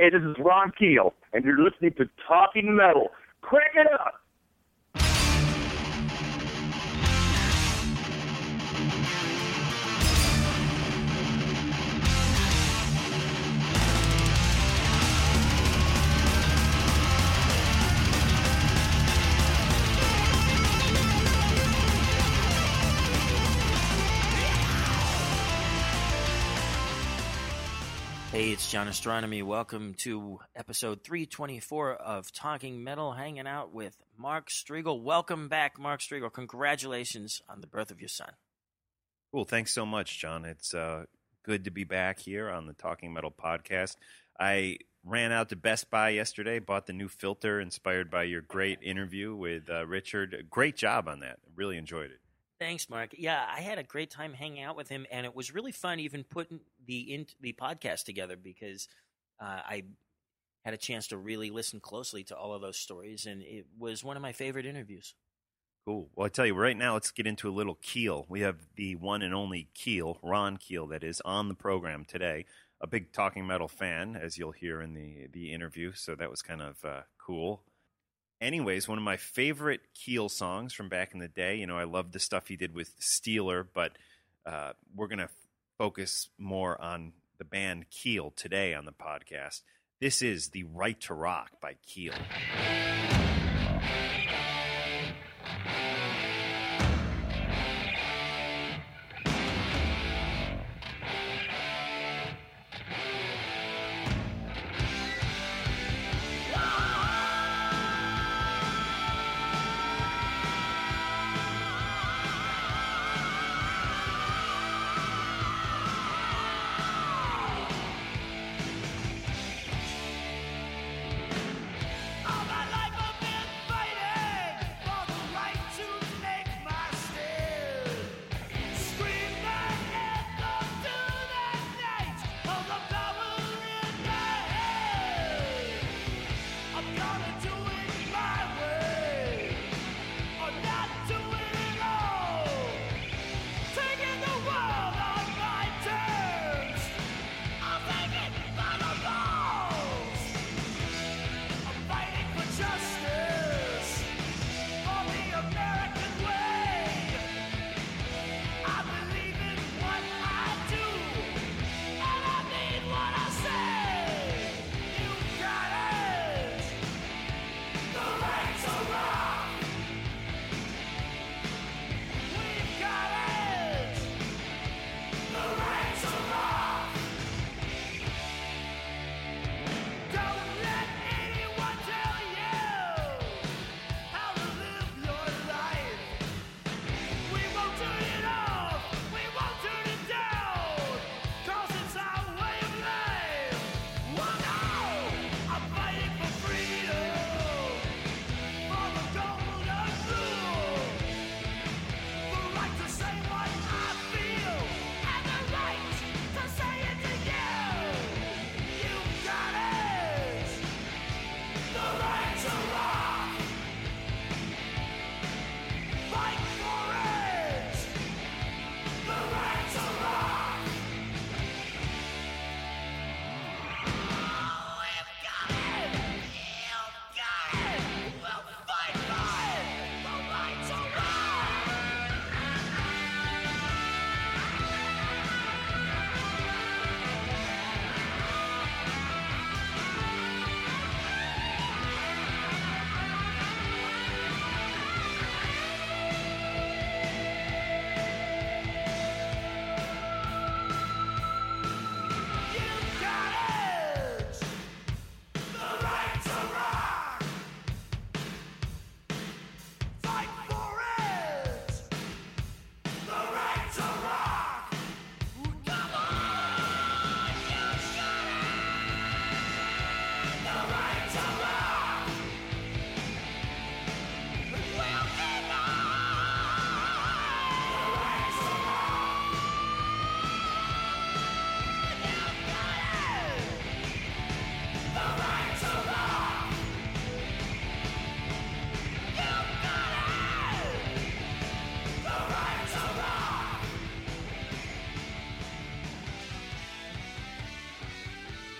Hey, this is Ron Keel, and you're listening to Talking Metal. Crank it up! Hey, it's John Astronomy. Welcome to episode 324 of Talking Metal, hanging out with Mark Striegel. Welcome back, Mark Striegel. Congratulations on the birth of your son. Cool. Thanks so much, John. It's good to be back here on the Talking Metal podcast. I ran out to Best Buy yesterday, bought the new filter inspired by your great interview with Richard. Great job on that. Really enjoyed it. Thanks, Mark. Yeah, I had a great time hanging out with him, and it was really fun even putting the podcast together because I had a chance to really listen closely to all of those stories, and it was one of my favorite interviews. Cool. Well, I tell you, right now, let's get into a little Keel. We have the one and only Keel, Ron Keel, that is on the program today. A big Talking Metal fan, as you'll hear in the interview, so that was kind of cool. Anyways, one of my favorite Keel songs from back in the day. You know, I love the stuff he did with Steeler, but we're going to focus more on the band Keel today on the podcast. This is The Right to Rock by Keel.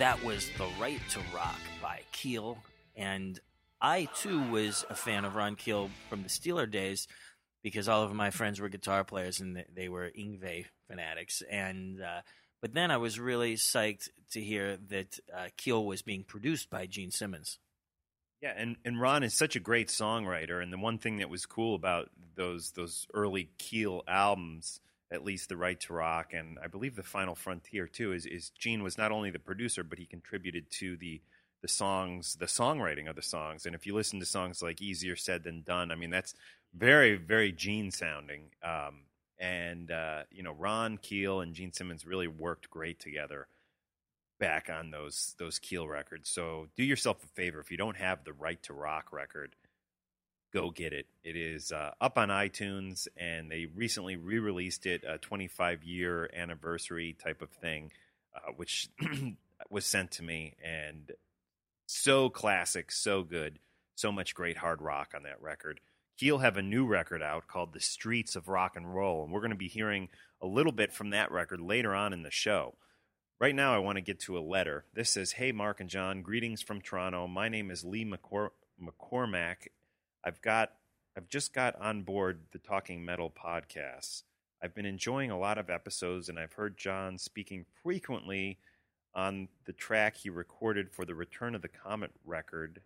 That was The Right to Rock by Keel. And I, too, was a fan of Ron Keel from the Steeler days because all of my friends were guitar players and they were Yngwie fanatics. And but then I was really psyched to hear that Keel was being produced by Gene Simmons. Yeah, and Ron is such a great songwriter. And the one thing that was cool about those early Keel albums, at least The Right to Rock, and I believe The Final Frontier, too, is Gene was not only the producer, but he contributed to the songs, the songwriting of the songs. And if you listen to songs like Easier Said Than Done, I mean, that's very, very Gene-sounding. Ron Keel and Gene Simmons really worked great together back on those Keel records. So do yourself a favor. If you don't have the Right to Rock record, go get it. It is up on iTunes, and they recently re-released it, a 25-year anniversary type of thing, which was sent to me. And so classic, so good, so much great hard rock on that record. Keel have a new record out called The Streets of Rock and Roll, and we're going to be hearing a little bit from that record later on in the show. Right now, I want to get to a letter. This says, "Hey, Mark and John, greetings from Toronto. My name is Lee McCormack. I've just got on board the Talking Metal podcasts. I've been enjoying a lot of episodes, and I've heard John speaking frequently on the track he recorded for the Return of the Comet record,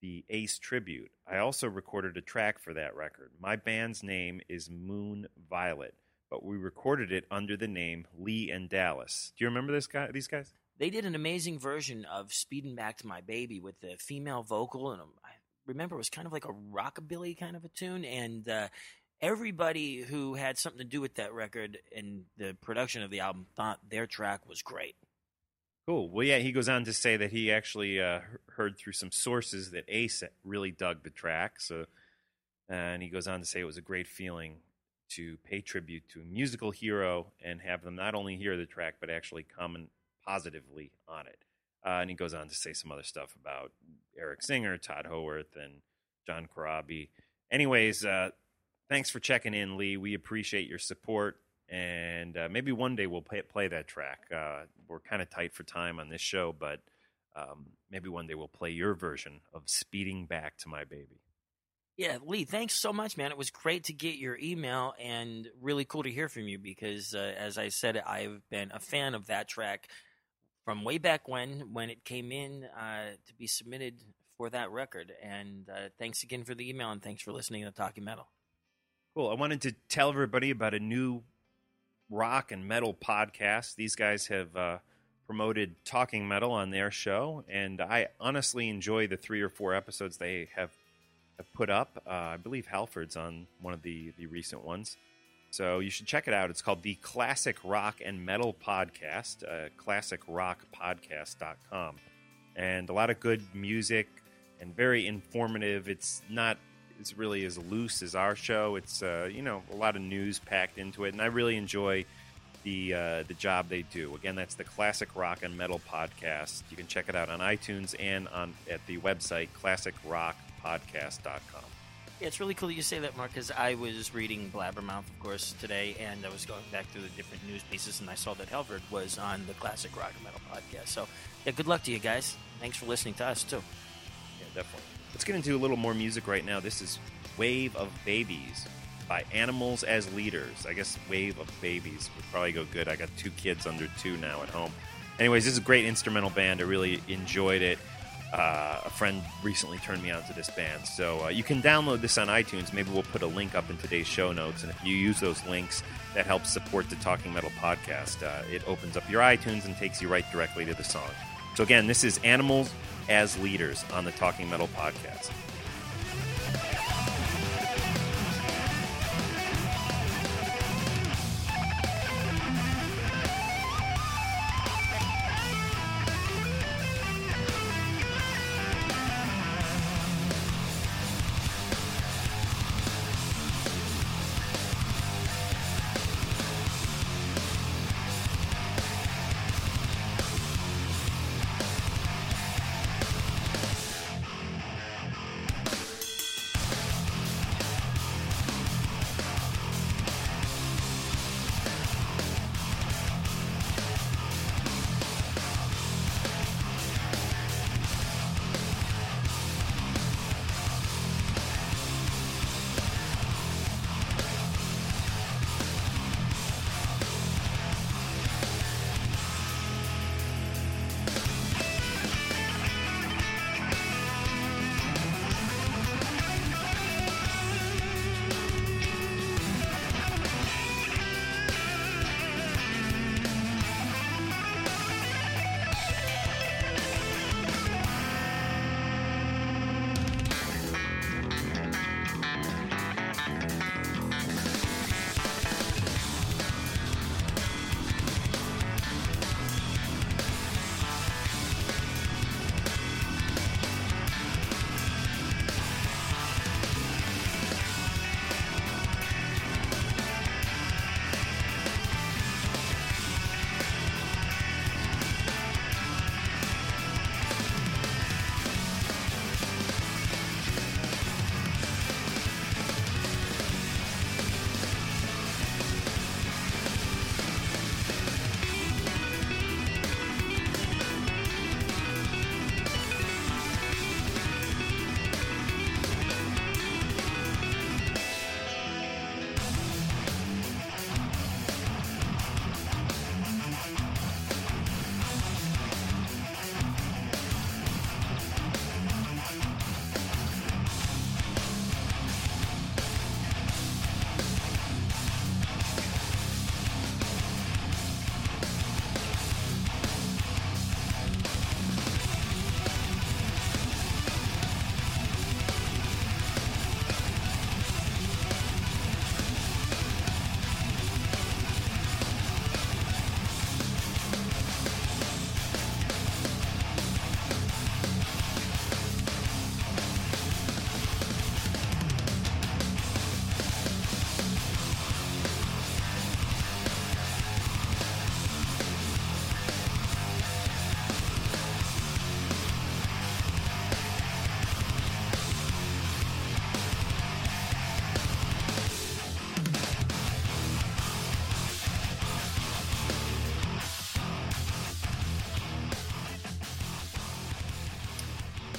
the Ace Tribute. I also recorded a track for that record. My band's name is Moon Violet, but we recorded it under the name Lee and Dallas." Do you remember these guys? They did an amazing version of Speedin' Back to My Baby with the female vocal, and I remember it was kind of like a rockabilly kind of a tune, and everybody who had something to do with that record and the production of the album thought their track was great. Cool. Well, yeah, he goes on to say that he actually heard through some sources that Ace really dug the track, so, and he goes on to say it was a great feeling to pay tribute to a musical hero and have them not only hear the track but actually comment positively on it. And he goes on to say some other stuff about Eric Singer, Todd Howarth, and John Corabi. Anyways, thanks for checking in, Lee. We appreciate your support, and maybe one day we'll play that track. We're kind of tight for time on this show, but maybe one day we'll play your version of Speeding Back to My Baby. Yeah, Lee, thanks so much, man. It was great to get your email and really cool to hear from you because, as I said, I've been a fan of that track from way back when it came in to be submitted for that record. And thanks again for the email, and thanks for listening to Talking Metal. Cool. I wanted to tell everybody about a new rock and metal podcast. These guys have promoted Talking Metal on their show, and I honestly enjoy the 3 or 4 episodes they have put up. I believe Halford's on one of the recent ones. So you should check it out. It's called the Classic Rock and Metal Podcast, ClassicRockPodcast.com. And a lot of good music and very informative. It's really as loose as our show. It's, a lot of news packed into it. And I really enjoy the job they do. Again, that's the Classic Rock and Metal Podcast. You can check it out on iTunes and at the website, ClassicRockPodcast.com. Yeah, it's really cool that you say that, Mark, because I was reading Blabbermouth, of course, today, and I was going back through the different news pieces, and I saw that Halford was on the Classic Rock and Metal Podcast. So, yeah, good luck to you guys. Thanks for listening to us, too. Yeah, definitely. Let's get into a little more music right now. This is Wave of Babies by Animals as Leaders. I guess Wave of Babies would probably go good. I got 2 kids under 2 now at home. Anyways, this is a great instrumental band. I really enjoyed it. A friend recently turned me on to this band. So you can download this on iTunes. Maybe we'll put a link up in today's show notes. And if you use those links, that helps support the Talking Metal podcast. It opens up your iTunes and takes you right directly to the song. So again, this is Animals as Leaders on the Talking Metal podcast.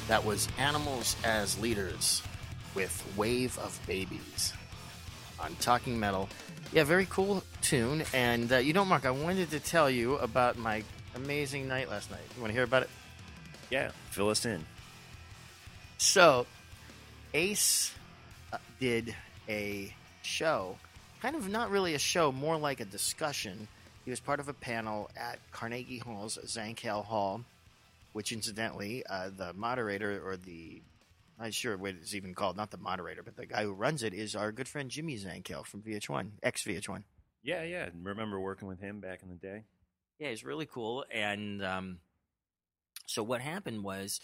That was Animals as Leaders with Wave of Babies on Talking Metal. Yeah, very cool tune. And you know, Mark, I wanted to tell you about my amazing night last night. You want to hear about it? Yeah, fill us in. So, Ace did a show, kind of not really a show, more like a discussion. He was part of a panel at Carnegie Hall's Zankel Hall, which incidentally, the moderator, or the, I'm not sure what it's even called, not the moderator, but the guy who runs it is our good friend Jimmy Zankel from VH1, ex-VH1. Yeah. Remember working with him back in the day? Yeah, he's really cool. And so what happened was,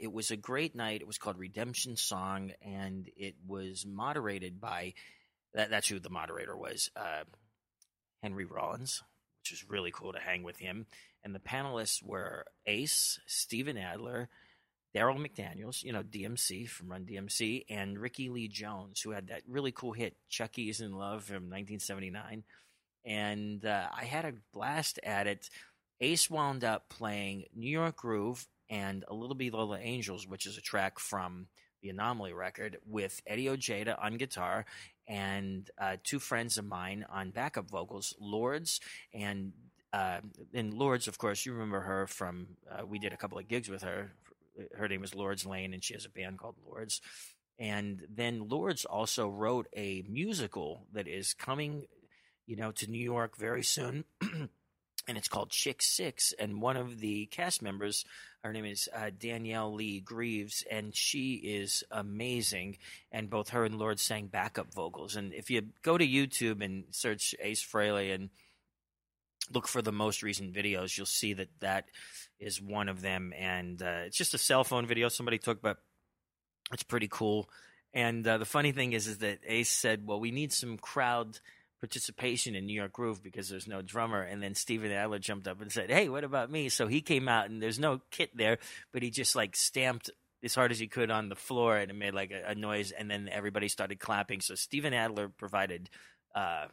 it was a great night. It was called Redemption Song, and it was moderated by, that's who the moderator was, Henry Rollins, which was really cool to hang with him. And the panelists were Ace, Steven Adler, Daryl McDaniels, you know, DMC from Run DMC, and Ricky Lee Jones, who had that really cool hit, Chucky Is in Love, from 1979. And I had a blast at it. Ace wound up playing New York Groove and A Little Below the Angels, which is a track from the Anomaly record, with Eddie Ojeda on guitar and two friends of mine on backup vocals, Lourdes. And Lourdes, of course, you remember her from we did a couple of gigs with her. Her name was Lourdes Lane, and she has a band called Lourdes. And then Lourdes also wrote a musical that is coming, you know, to New York very soon. And it's called Chick Six, and one of the cast members, her name is Danielle Lee Greaves, and she is amazing. And both her and Lourdes sang backup vocals. And if you go to YouTube and search Ace Frehley and look for the most recent videos, you'll see that that is one of them. And it's just a cell phone video somebody took, but it's pretty cool. And the funny thing is that Ace said, well, we need some crowd participation in New York Groove because there's no drummer. And then Steven Adler jumped up and said, hey, what about me? So he came out, and there's no kit there, but he just like stamped as hard as he could on the floor, and it made like a noise, and then everybody started clapping. So Steven Adler provided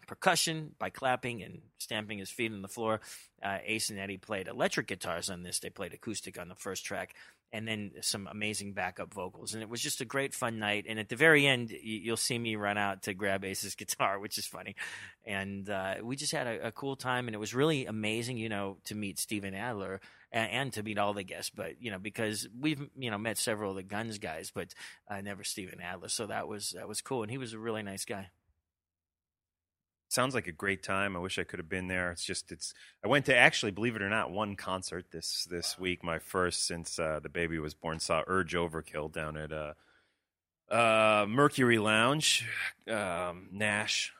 percussion by clapping and stamping his feet on the floor. Ace and Eddie played electric guitars on this. They played acoustic on the first track, and then some amazing backup vocals. And it was just a great fun night. And at the very end, you'll see me run out to grab Ace's guitar, which is funny. And we just had a cool time, and it was really amazing, you know, to meet Steven Adler and to meet all the guests. But, you know, because we've, you know, met several of the Guns guys, but never Steven Adler. So that was cool. And he was a really nice guy. Sounds like a great time. I wish I could have been there. I went to actually, believe it or not, one concert this week. My first since the baby was born. Saw Urge Overkill down at Mercury Lounge. Nash,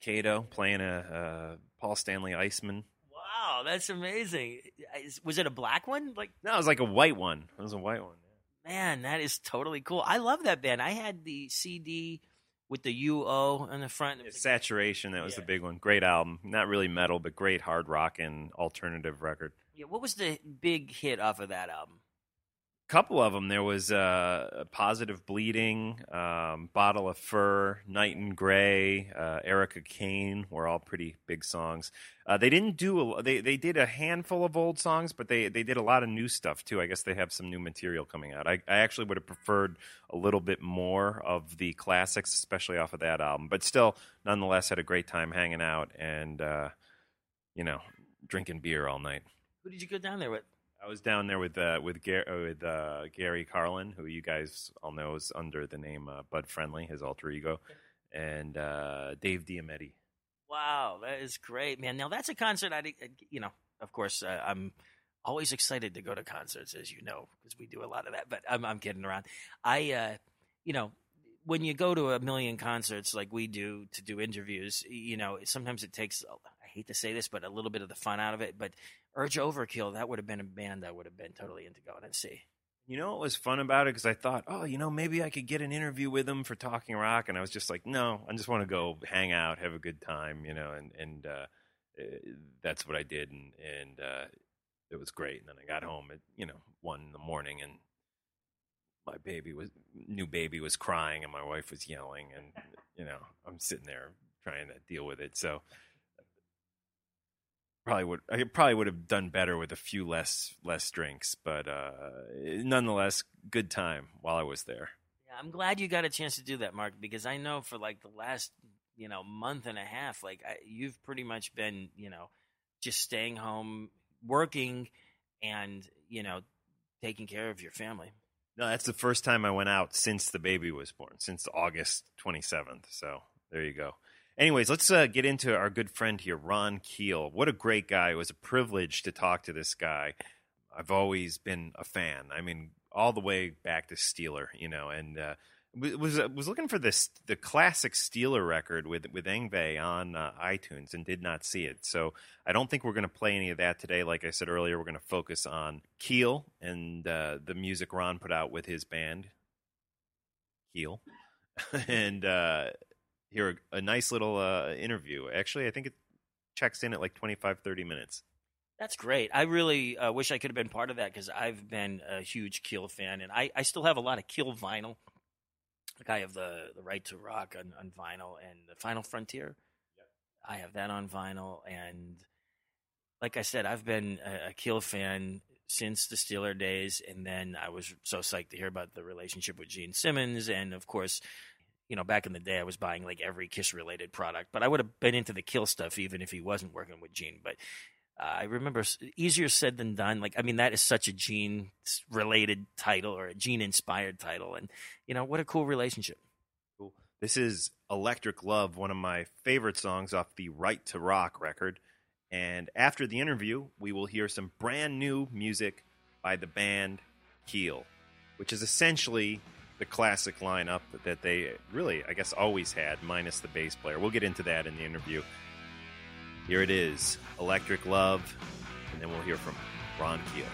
Cato playing a Paul Stanley Iceman. Wow, that's amazing! Was it a black one? No, it was like a white one. It was a white one. Yeah. Man, that is totally cool. I love that band. I had the CD with the UO on the front. Saturation, that was the big one. Great album. Not really metal, but great hard rock and alternative record. Yeah, what was the big hit off of that album? A couple of them. There was Positive Bleeding, Bottle of Fur, Night in Gray, Erica Kane were all pretty big songs. They didn't do they did a handful of old songs, but they did a lot of new stuff too. I guess they have some new material coming out. I actually would have preferred a little bit more of the classics, especially off of that album. But still, nonetheless, had a great time hanging out and drinking beer all night. Who did you go down there with? I was down there with Gary Carlin, who you guys all know is under the name Bud Friendly, his alter ego, and Dave Diametti. Wow, that is great, man. Now, that's a concert I'm always excited to go to concerts, as you know, because we do a lot of that, but I'm kidding around. When you go to a million concerts like we do to do interviews, you know, sometimes it takes, I hate to say this, but a little bit of the fun out of it. But Urge Overkill, that would have been a band I would have been totally into going and see. You know what was fun about it? Because I thought, oh, you know, maybe I could get an interview with them for Talking Rock. And I was just like, no, I just want to go hang out, have a good time, you know. And that's what I did. And it was great. And then I got home at, 1 a.m. and my new baby was crying and my wife was yelling. And, I'm sitting there trying to deal with it. So I probably would have done better with a few less drinks, but nonetheless, good time while I was there. Yeah, I'm glad you got a chance to do that, Mark, because I know for like the last month and a half, like you've pretty much been just staying home, working, and taking care of your family. No, that's the first time I went out since the baby was born, since August 27th. So there you go. Anyways, let's get into our good friend here, Ron Keel. What a great guy. It was a privilege to talk to this guy. I've always been a fan. I mean, all the way back to Steeler, and was looking for the classic Steeler record with Yngwie on iTunes and did not see it. So I don't think we're going to play any of that today. Like I said earlier, we're going to focus on Keel and the music Ron put out with his band, Keel. And here, a nice little interview. Actually, I think it checks in at like 25, 30 minutes. That's great. I really wish I could have been part of that because I've been a huge Keel fan, and I still have a lot of Keel vinyl. Like I have the Right to Rock on vinyl and The Final Frontier. Yep. I have that on vinyl. And like I said, I've been a Keel fan since the Steeler days. And then I was so psyched to hear about the relationship with Gene Simmons. And of course, back in the day, I was buying like every Kiss-related product. But I would have been into the Keel stuff even if he wasn't working with Gene. But I remember Easier Said Than Done. Like, I mean, that is such a Gene-related title or a Gene-inspired title. And, what a cool relationship. Cool. This is Electric Love, one of my favorite songs off the Right to Rock record. And after the interview, we will hear some brand new music by the band Keel, which is essentially the classic lineup that they really, I guess, always had, minus the bass player. We'll get into that in the interview. Here it is, Electric Love, and then we'll hear from Ron Keel.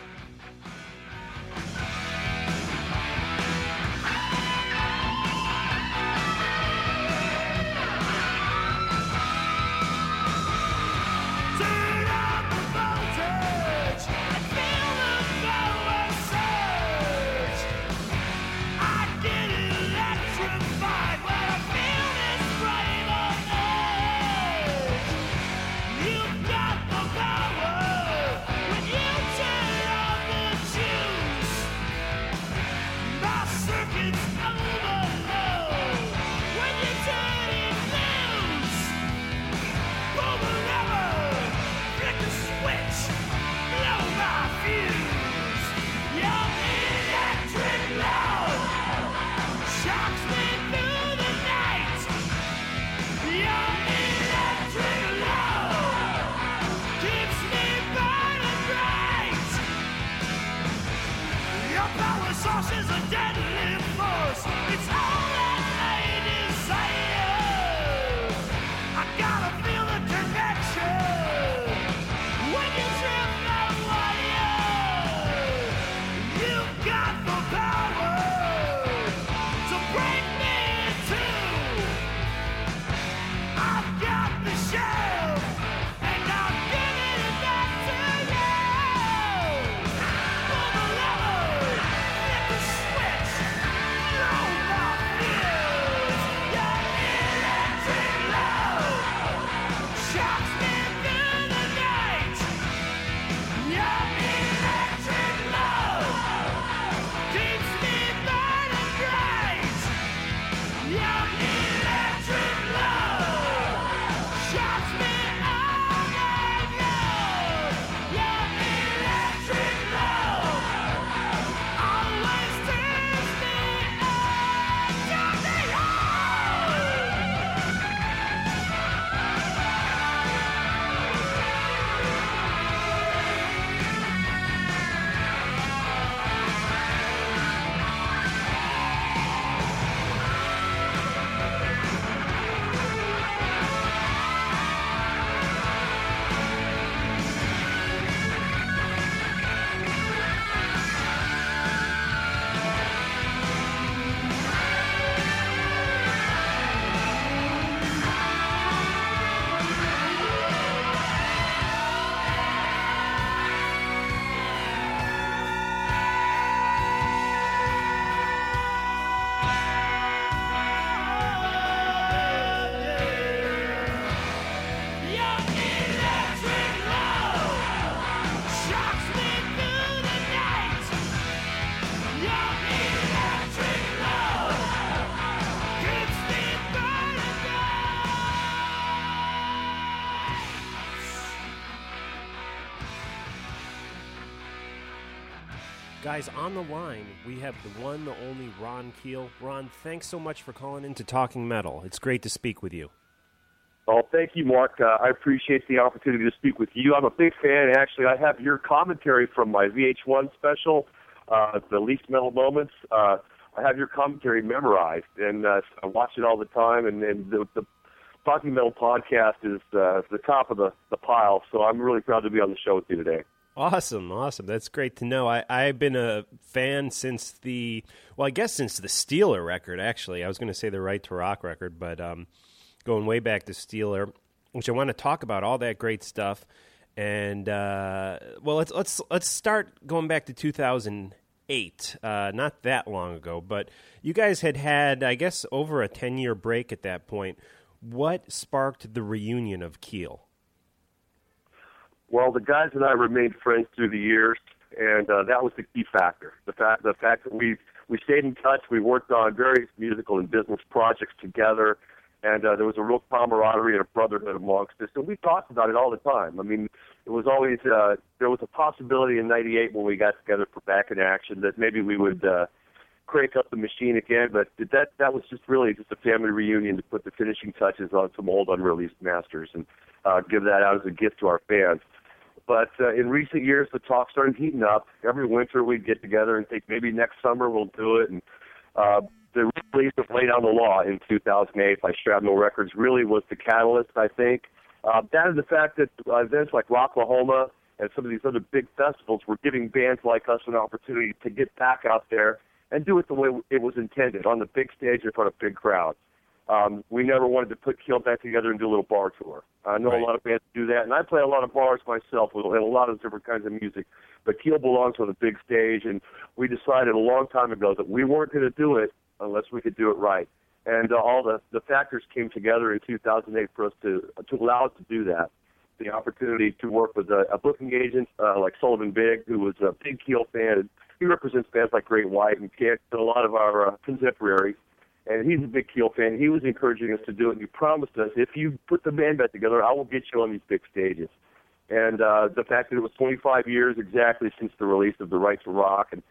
Keeps me Guys, on the line, we have the one, the only Ron Keel. Ron, thanks so much for calling in to Talking Metal. It's great to speak with you. Oh, thank you, Mark. I appreciate the opportunity to speak with you. I'm a big fan. Actually, I have your commentary from my VH1 special, The Least Metal Moments. I have your commentary memorized, and I watch it all the time, and the Talking Metal podcast is the top of the pile, so I'm really proud to be on the show with you today. Awesome. That's great to know. I've been a fan since the Steeler record, actually. I was going to say the Right to Rock record, but going way back to Steeler, which I want to talk about, all that great stuff. And, let's start going back to 2008, not that long ago, but you guys had, I guess, over a 10-year break at that point. What sparked the reunion of Keel? Well, the guys and I remained friends through the years, and that was the key factor. The fact that we stayed in touch, we worked on various musical and business projects together, and there was a real camaraderie and a brotherhood amongst us, and we talked about it all the time. I mean, it was always, there was a possibility in 98 when we got together for Back in Action that maybe we would crank up the machine again, but that was just really just a family reunion to put the finishing touches on some old unreleased masters and give that out as a gift to our fans. But in recent years, the talk started heating up. Every winter, we'd get together and think maybe next summer we'll do it. And the release of Lay Down the Law in 2008 by Shrapnel Records really was the catalyst, I think. That and the fact that events like Rocklahoma and some of these other big festivals were giving bands like us an opportunity to get back out there and do it the way it was intended, on the big stage in front of big crowds. We never wanted to put Keel back together and do a little bar tour. I know a lot of bands do that, and I play a lot of bars myself with a lot of different kinds of music. But Keel belongs on the big stage, and we decided a long time ago that we weren't going to do it unless we could do it right. And all the factors came together in 2008 for us to allow us to do that. The opportunity to work with a booking agent like Sullivan Bigg, who was a big Keel fan. He represents bands like Great White and Kick and a lot of our contemporaries. And he's a big Keel fan. He was encouraging us to do it, and he promised us, if you put the band back together, I will get you on these big stages. And the fact that it was 25 years exactly since the release of The Right to Rock and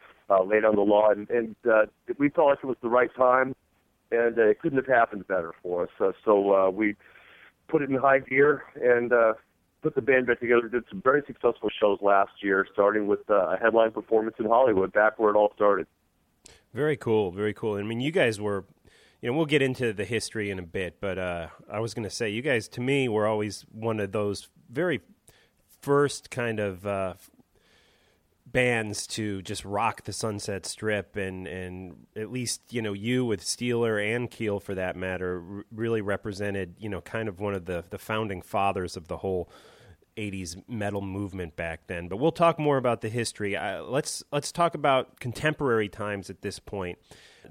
Lay Down the Law, and we felt like it was the right time, and it couldn't have happened better for us. So we put it in high gear and put the band back together, did some very successful shows last year, starting with a headline performance in Hollywood, back where it all started. Very cool. I mean, you guys were... You know, we'll get into the history in a bit, but I was going to say, you guys, to me, were always one of those very first kind of bands to just rock the Sunset Strip, and at least, you know, you with Steeler and Keel, for that matter, really represented, you know, kind of one of the founding fathers of the whole 80s metal movement back then. But we'll talk more about the history. Let's talk about contemporary times at this point.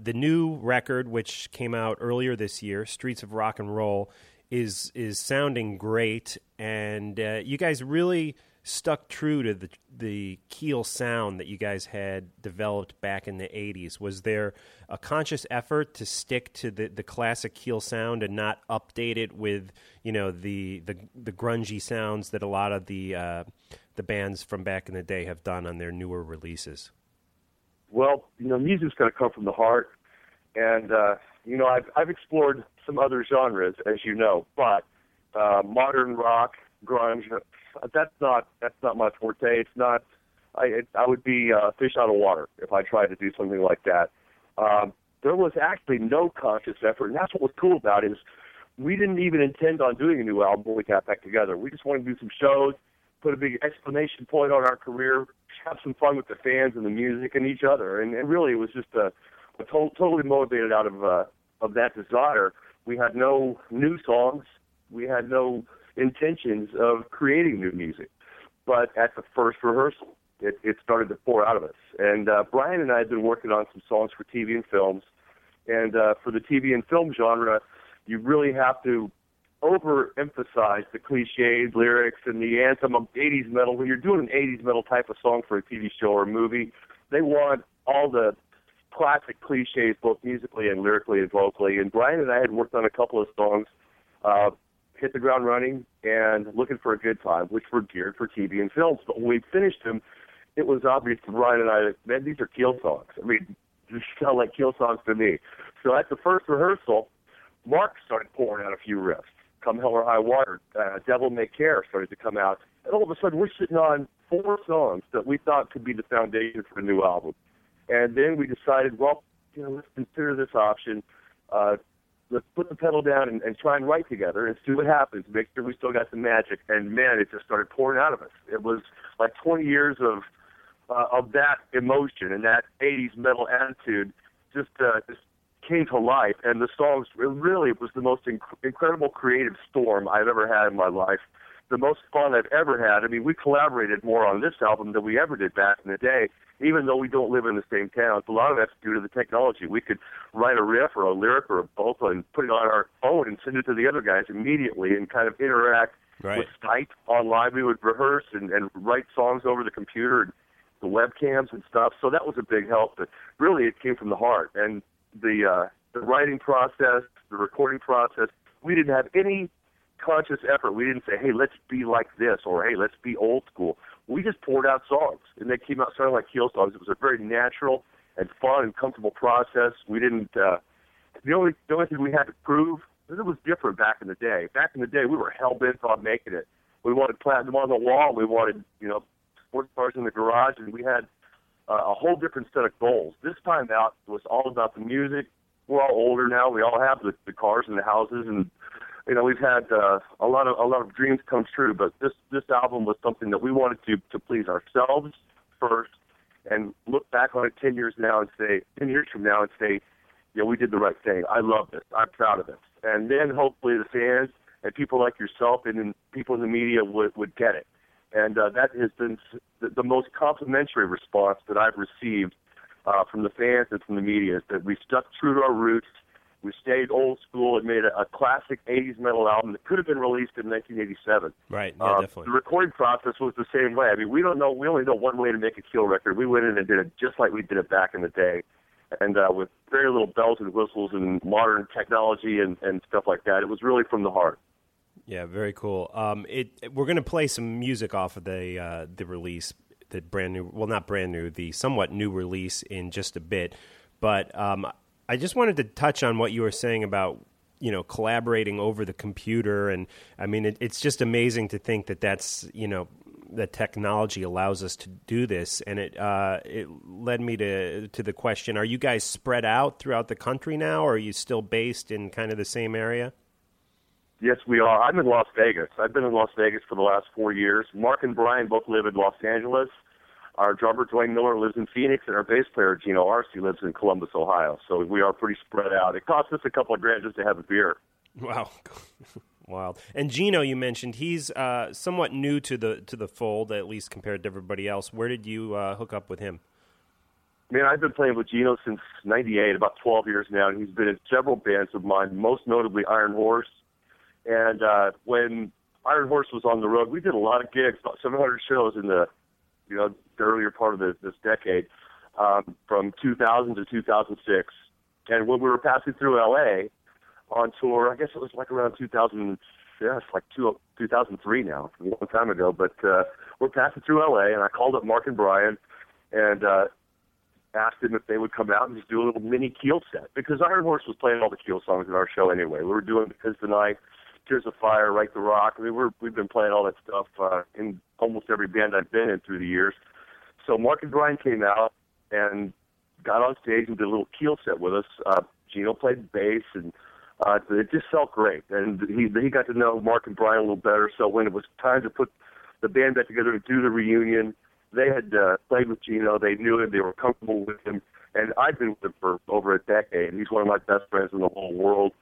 The new record, which came out earlier this year, Streets of Rock and Roll, is sounding great, and you guys really stuck true to the Keel sound that you guys had developed back in the 80s. Was there a conscious effort to stick to the classic Keel sound and not update it with, you know, the grungy sounds that a lot of the bands from back in the day have done on their newer releases? Well, you know, music's got to come from the heart, and, you know, I've explored some other genres, as you know, but modern rock, grunge, that's not my forte. It's not, I would be a fish out of water if I tried to do something like that. There was actually no conscious effort, and that's what was cool about it, is we didn't even intend on doing a new album when we got back together. We just wanted to do some shows, put a big exclamation point on our career, have some fun with the fans and the music and each other. And really, it was just totally motivated out of that desire. We had no new songs. We had no intentions of creating new music. But at the first rehearsal, it started to pour out of us. And Brian and I had been working on some songs for TV and films. And for the TV and film genre, you really have to overemphasize the cliches, lyrics, and the anthem of 80s metal. When you're doing an 80s metal type of song for a TV show or a movie, they want all the classic cliches, both musically and lyrically and vocally. And Brian and I had worked on a couple of songs, Hit the Ground Running and Looking for a Good Time, which were geared for TV and films. But when we finished them, it was obvious to Brian and I that these are Keel songs. I mean, they sound like Keel songs to me. So at the first rehearsal, Mark started pouring out a few riffs. Come Hell or High Water, Devil May Care started to come out. And all of a sudden, we're sitting on four songs that we thought could be the foundation for a new album. And then we decided, well, you know, let's consider this option. Let's put the pedal down and try and write together and see what happens. Make sure we still got the magic. And, man, it just started pouring out of us. It was like 20 years of that emotion and that 80s metal attitude just came to life. And the songs, it was the most incredible creative storm I've ever had in my life. The most fun I've ever had. I mean, we collaborated more on this album than we ever did back in the day, even though we don't live in the same town. A lot of that's due to the technology. We could write a riff or a lyric or a both and put it on our phone and send it to the other guys immediately and kind of interact right. with Skype online. We would rehearse and write songs over the computer and the webcams and stuff. So that was a big help. But really, it came from the heart. And the writing process, the recording process, we didn't have any conscious effort. We didn't say, hey, let's be like this, or hey, let's be old school. We just poured out songs, and they came out sounding like Keel songs. It was a very natural and fun and comfortable process. We didn't, the only thing we had to prove, it was different back in the day. Back in the day, we were hell-bent on making it. We wanted platinum on the wall. We wanted, sports cars in the garage, and we had a whole different set of goals. This time out, it was all about the music. We're all older now. We all have the cars and the houses, and we've had a lot of dreams come true, but this album was something that we wanted to please ourselves first, and look back on it 10 years from now and say, we did the right thing. I love this. I'm proud of it. And then hopefully the fans and people like yourself and people in the media would get it. And that has been the most complimentary response that I've received from the fans and from the media, is that we stuck true to our roots. We stayed old school and made a classic 80s metal album that could have been released in 1987. Right, yeah, definitely. The recording process was the same way. I mean, we don't know. We only know one way to make a Keel record. We went in and did it just like we did it back in the day, and with very little bells and whistles and modern technology and stuff like that. It was really from the heart. Yeah, very cool. We're going to play some music off of the release, the brand new, well, not brand new, the somewhat new release in just a bit, but I just wanted to touch on what you were saying about, collaborating over the computer. And I mean, it's just amazing to think that that's, the technology allows us to do this. And it led me to the question, are you guys spread out throughout the country now, or are you still based in kind of the same area? Yes, we are. I'm in Las Vegas. I've been in Las Vegas for the last 4 years. Mark and Brian both live in Los Angeles. Our drummer, Dwayne Miller, lives in Phoenix, and our bass player, Gino Arce, lives in Columbus, Ohio. So we are pretty spread out. It costs us a couple of grand just to have a beer. Wow. Wild. And Gino, you mentioned, he's somewhat new to the fold, at least compared to everybody else. Where did you hook up with him? Man, I've been playing with Gino since 98, about 12 years now, and he's been in several bands of mine, most notably Iron Horse. And when Iron Horse was on the road, we did a lot of gigs, about 700 shows in the the earlier part of this decade, from 2000 to 2006. And when we were passing through L.A. on tour, I guess it was like around 2000, yeah, it's like 2003 now, a long time ago. But we're passing through L.A., and I called up Mark and Brian and asked them if they would come out and just do a little mini Keel set, because Iron Horse was playing all the Keel songs in our show anyway. We were doing Because the Night, Tears of Fire, Right to Rock. I mean, we've been playing all that stuff in almost every band I've been in through the years. So Mark and Brian came out and got on stage and did a little Keel set with us. Gino played bass, and it just felt great. And he got to know Mark and Brian a little better. So when it was time to put the band back together and do the reunion, they had played with Gino. They knew him. They were comfortable with him. And I've been with him for over a decade. He's one of my best friends in the whole world.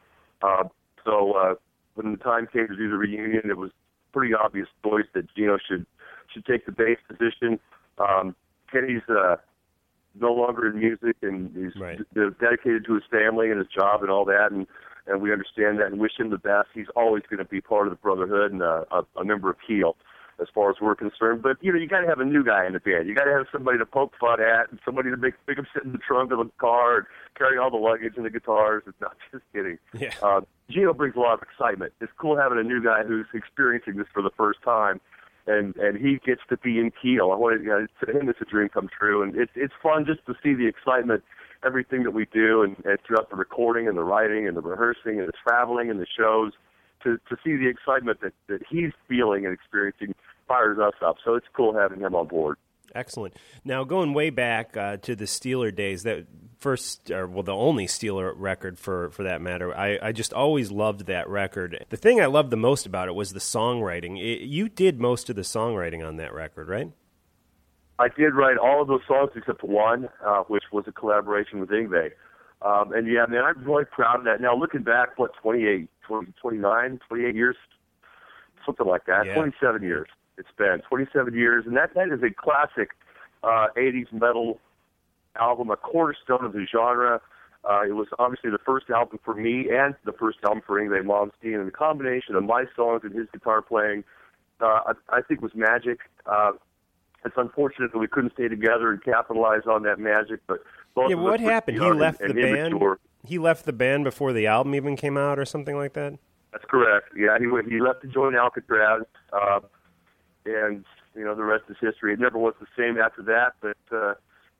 So when the time came to do the reunion, it was pretty obvious choice that Gino should take the bass position. Kenny's no longer in music, and he's right. Dedicated to his family and his job and all that, and we understand that and wish him the best. He's always going to be part of the brotherhood and a member of Keel, as far as we're concerned. But, you got to have a new guy in the band. You got to have somebody to poke fun at and somebody to make him sit in the trunk of the car and carry all the luggage and the guitars. It's not just kidding. Yeah. Gino brings a lot of excitement. It's cool having a new guy who's experiencing this for the first time and he gets to be in Keel. I want to, to him, it's a dream come true, and it's fun just to see the excitement, everything that we do, and throughout the recording and the writing and the rehearsing and the traveling and the shows, to see the excitement that he's feeling and experiencing fires us up. So it's cool having him on board. Excellent. Now, going way back to the Steeler days, that first, or well, the only Steeler record for that matter, I just always loved that record. The thing I loved the most about it was the songwriting. You did most of the songwriting on that record, right? I did write all of those songs except one, which was a collaboration with Yngwie. And yeah, man, I'm really proud of that. Now, looking back, 28 years, something like that, yeah. 27 years. It's been 27 years, and that is a classic 80s metal album, a cornerstone of the genre. It was obviously the first album for me and the first album for Yngwie Malmsteen, and the combination of my songs and his guitar playing, I think, was magic. It's unfortunate that we couldn't stay together and capitalize on that magic. But what happened? He left the band. He left the band before the album even came out, or something like that. That's correct. Yeah, he left to join Alcatraz. And, the rest is history. It never was the same after that, but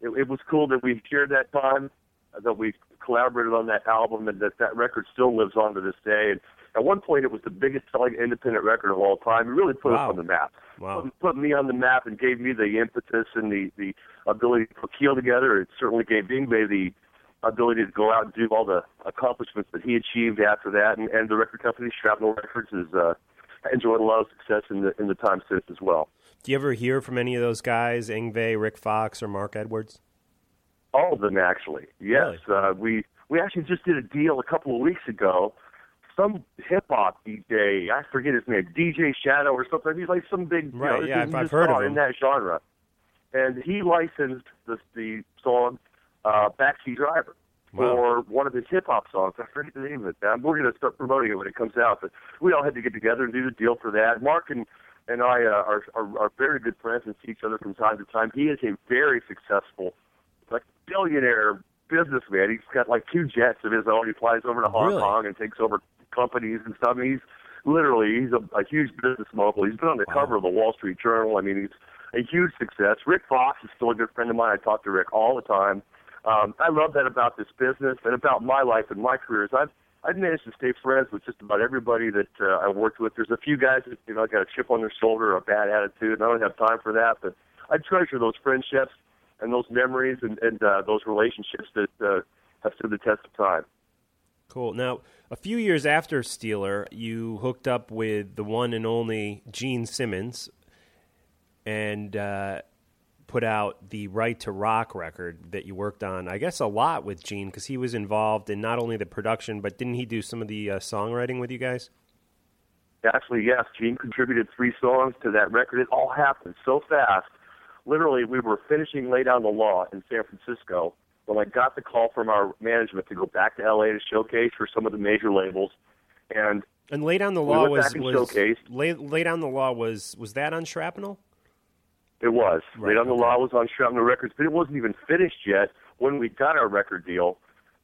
it was cool that we shared that time, that we collaborated on that album, and that record still lives on to this day. And at one point, it was the biggest selling independent record of all time. It really put us on the map. Wow. Put me on the map and gave me the impetus and the ability to put Keel together. It certainly gave Yngwie the ability to go out and do all the accomplishments that he achieved after that. And the record company, Shrapnel Records, is... enjoyed a lot of success in the time since as well. Do you ever hear from any of those guys, Yngwie, Rick Fox, or Mark Edwards? All of them, actually. Yes, really? We actually just did a deal a couple of weeks ago. Some hip hop DJ, I forget his name, DJ Shadow or something. He's like some big, right? Yeah, I've heard of him in that genre. And he licensed the song "Backseat Driver" for one of his hip-hop songs. I forget the name of it. We're going to start promoting it when it comes out. But we all had to get together and do the deal for that. Mark and I are very good friends and see each other from time to time. He is a very successful, billionaire businessman. He's got, 2 jets of his own. He flies over to Hong Kong and takes over companies and stuff. I mean, he's a huge business mogul. He's been on the cover of the Wall Street Journal. I mean, he's a huge success. Rick Fox is still a good friend of mine. I talk to Rick all the time. I love that about this business and about my life and my careers. I've managed to stay friends with just about everybody that I worked with. There's a few guys that got a chip on their shoulder or a bad attitude, and I don't have time for that. But I treasure those friendships and those memories and those relationships that have stood the test of time. Cool. Now, a few years after Steeler, you hooked up with the one and only Gene Simmons, and put out the Right to Rock record that you worked on, I guess, a lot with Gene, because he was involved in not only the production, but didn't he do some of the songwriting with you guys? Actually, yes. Gene contributed 3 songs to that record. It all happened so fast. Literally, we were finishing Lay Down the Law in San Francisco when I got the call from our management to go back to L.A. to showcase for some of the major labels. And Lay Down the Law was that on Shrapnel? It was. Right. Lay Down the Law was on Shrapnel Records, but it wasn't even finished yet when we got our record deal.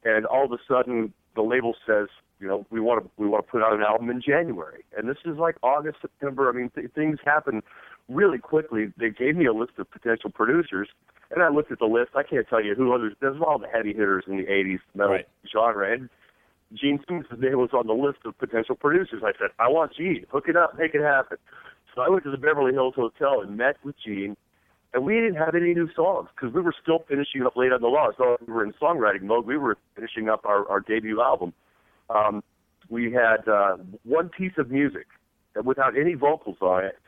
And all of a sudden, the label says, we want to put out an album in January. And this is August, September. I mean, things happen really quickly. They gave me a list of potential producers, and I looked at the list. I can't tell you who others. There's all the heavy hitters in the 80s metal genre. And Gene Simmons' name was on the list of potential producers. I said, I want Gene. Hook it up. Make it happen. So I went to the Beverly Hills Hotel and met with Gene, and we didn't have any new songs because we were still finishing up Late on the Law. So we were in songwriting mode. We were finishing up our debut album. We had one piece of music without any vocals on it,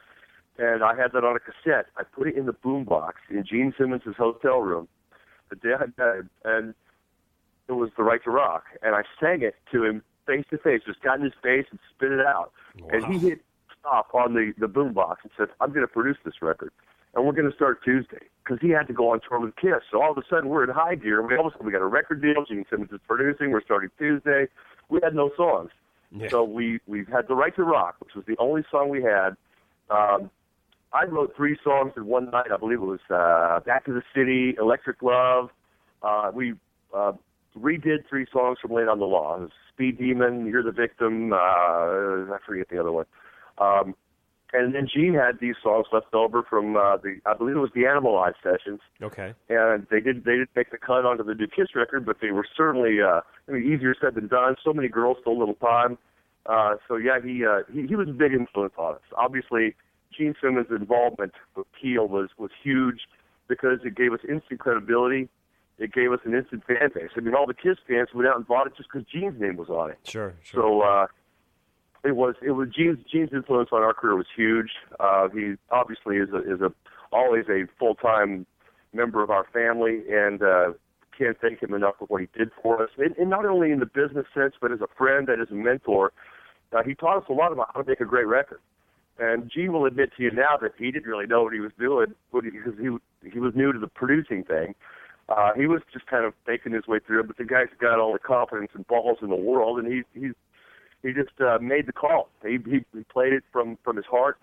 and I had that on a cassette. I put it in the boombox in Gene Simmons' hotel room the day I died, and it was The Right to Rock. And I sang it to him face to face, just got in his face and spit it out. Wow. And he hit up on the boombox and said, I'm going to produce this record, and we're going to start Tuesday, because he had to go on tour with Kiss. So all of a sudden, we're in high gear. We got a record deal. Gene Simmons is producing. We're starting Tuesday. We had no songs. Yeah. So we had The Right to Rock, which was the only song we had. I wrote 3 songs in one night. I believe it was Back to the City, Electric Love. We redid 3 songs from Lay Down the Law. It was Speed Demon, You're the Victim. I forget the other one. And then Gene had these songs left over from I believe it was the Animalized sessions. Okay. And they didn't make the cut onto the new Kiss record, but they were certainly easier said than done. So many girls, so little time. So yeah, he was a big influence on us. Obviously, Gene Simmons' involvement with Keel was huge because it gave us instant credibility. It gave us an instant fan base. I mean, all the Kiss fans went out and bought it just because Gene's name was on it. Sure. So it was Gene's influence on our career was huge. He obviously is always a full-time member of our family, and can't thank him enough for what he did for us. And not only in the business sense, but as a friend and as a mentor, he taught us a lot about how to make a great record. And Gene will admit to you now that he didn't really know what he was doing because he was new to the producing thing. He was just kind of making his way through it, but the guy's got all the confidence and balls in the world, and he just made the call. He played it from his heart,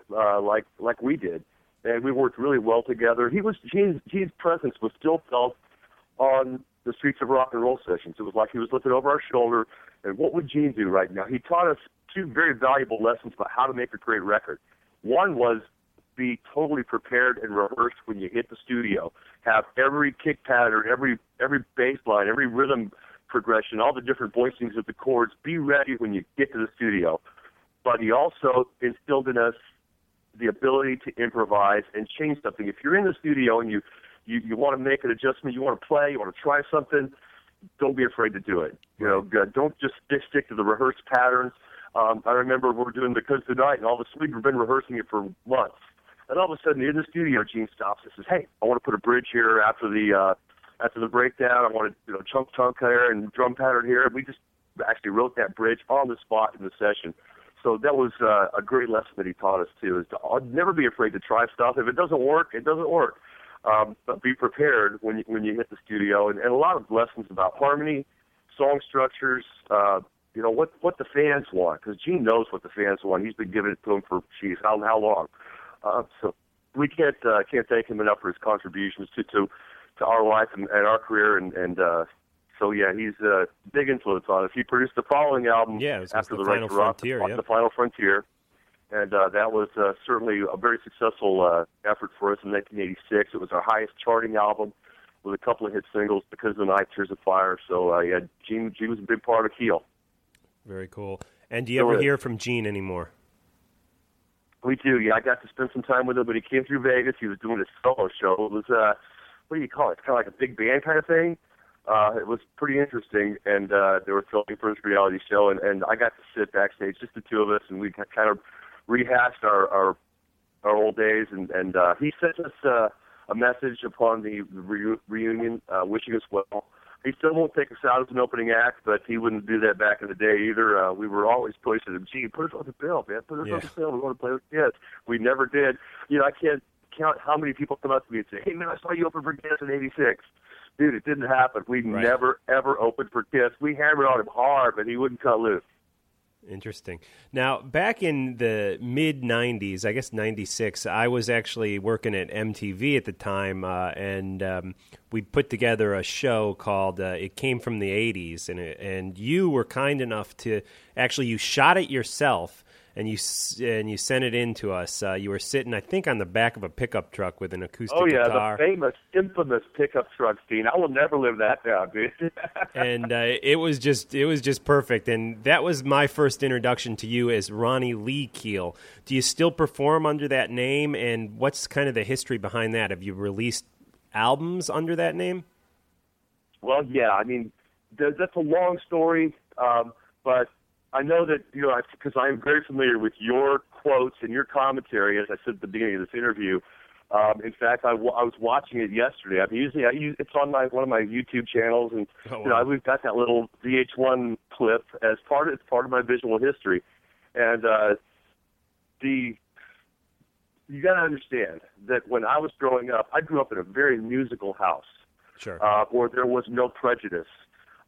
like we did, and we worked really well together. Gene's presence was still felt on the Streets of Rock and Roll sessions. It was like he was looking over our shoulder, and what would Gene do right now? He taught us two very valuable lessons about how to make a great record. One was, be totally prepared and rehearsed when you hit the studio. Have every kick pattern, every bass line, every rhythm progression, all the different voicings of the chords. Be ready when you get to the studio. But he also instilled in us the ability to improvise and change something. If you're in the studio and you want to make an adjustment, you want to play, you want to try something, don't be afraid to do it. You know, don't just stick to the rehearsed patterns. I remember we were doing Because Tonight, and all this week we've been rehearsing it for months. And all of a sudden, in the studio, Gene stops and says, "Hey, I want to put a bridge here after the breakdown. I want to chunk here and drum pattern here." And we just actually wrote that bridge on the spot in the session. So that was a great lesson that he taught us too: is to never be afraid to try stuff. If it doesn't work, it doesn't work. But be prepared when you hit the studio. And a lot of lessons about harmony, song structures. What the fans want, because Gene knows what the fans want. He's been giving it to them for how long. So we can't thank him enough for his contributions to our life and our career, and so he's a big influence on us. He produced the following album after The Right to Rock, The Final Frontier, and that was certainly a very successful effort for us in 1986. It was our highest charting album with a couple of hit singles, Because of the Night, Tears of Fire. So Gene was a big part of Keel. Very cool. And do you ever hear from Gene anymore? We do, yeah. I got to spend some time with him, but he came through Vegas. He was doing his solo show. It was, what do you call it? It's kind of like a big band kind of thing. It was pretty interesting, and they were filming for his reality show, and I got to sit backstage, just the two of us, and we kind of rehashed our old days, and he sent us a message upon the reunion wishing us well. He still won't take us out as an opening act, but he wouldn't do that back in the day either. We were always pushing him, "Gee, put us on the bill, man. Put us on the bill. We want to play with kids." We never did. I can't count how many people come up to me and say, "Hey, man, I saw you open for Kiss in '86." Dude, it didn't happen. We never, ever opened for Kiss. We hammered on him hard, but he wouldn't cut loose. Interesting. Now, back in the mid-'90s, I guess '96, I was actually working at MTV at the time, and we put together a show called "It Came from the '80s," and you were kind enough to actually you shot it yourself, and you sent it in to us. You were sitting, I think, on the back of a pickup truck with an acoustic guitar. The famous, infamous pickup truck scene. I will never live that down, dude. And it was just perfect. And that was my first introduction to you as Ronnie Lee Keel. Do you still perform under that name? And what's kind of the history behind that? Have you released albums under that name? Well, yeah. I mean, that's a long story, but I know that, because I'm very familiar with your quotes and your commentary, as I said at the beginning of this interview. In fact, I was watching it yesterday. I mean, usually it's on one of my YouTube channels, and we've got that little VH1 clip as part of my visual history. And you got to understand that when I was growing up, I grew up in a very musical house, where there was no prejudice.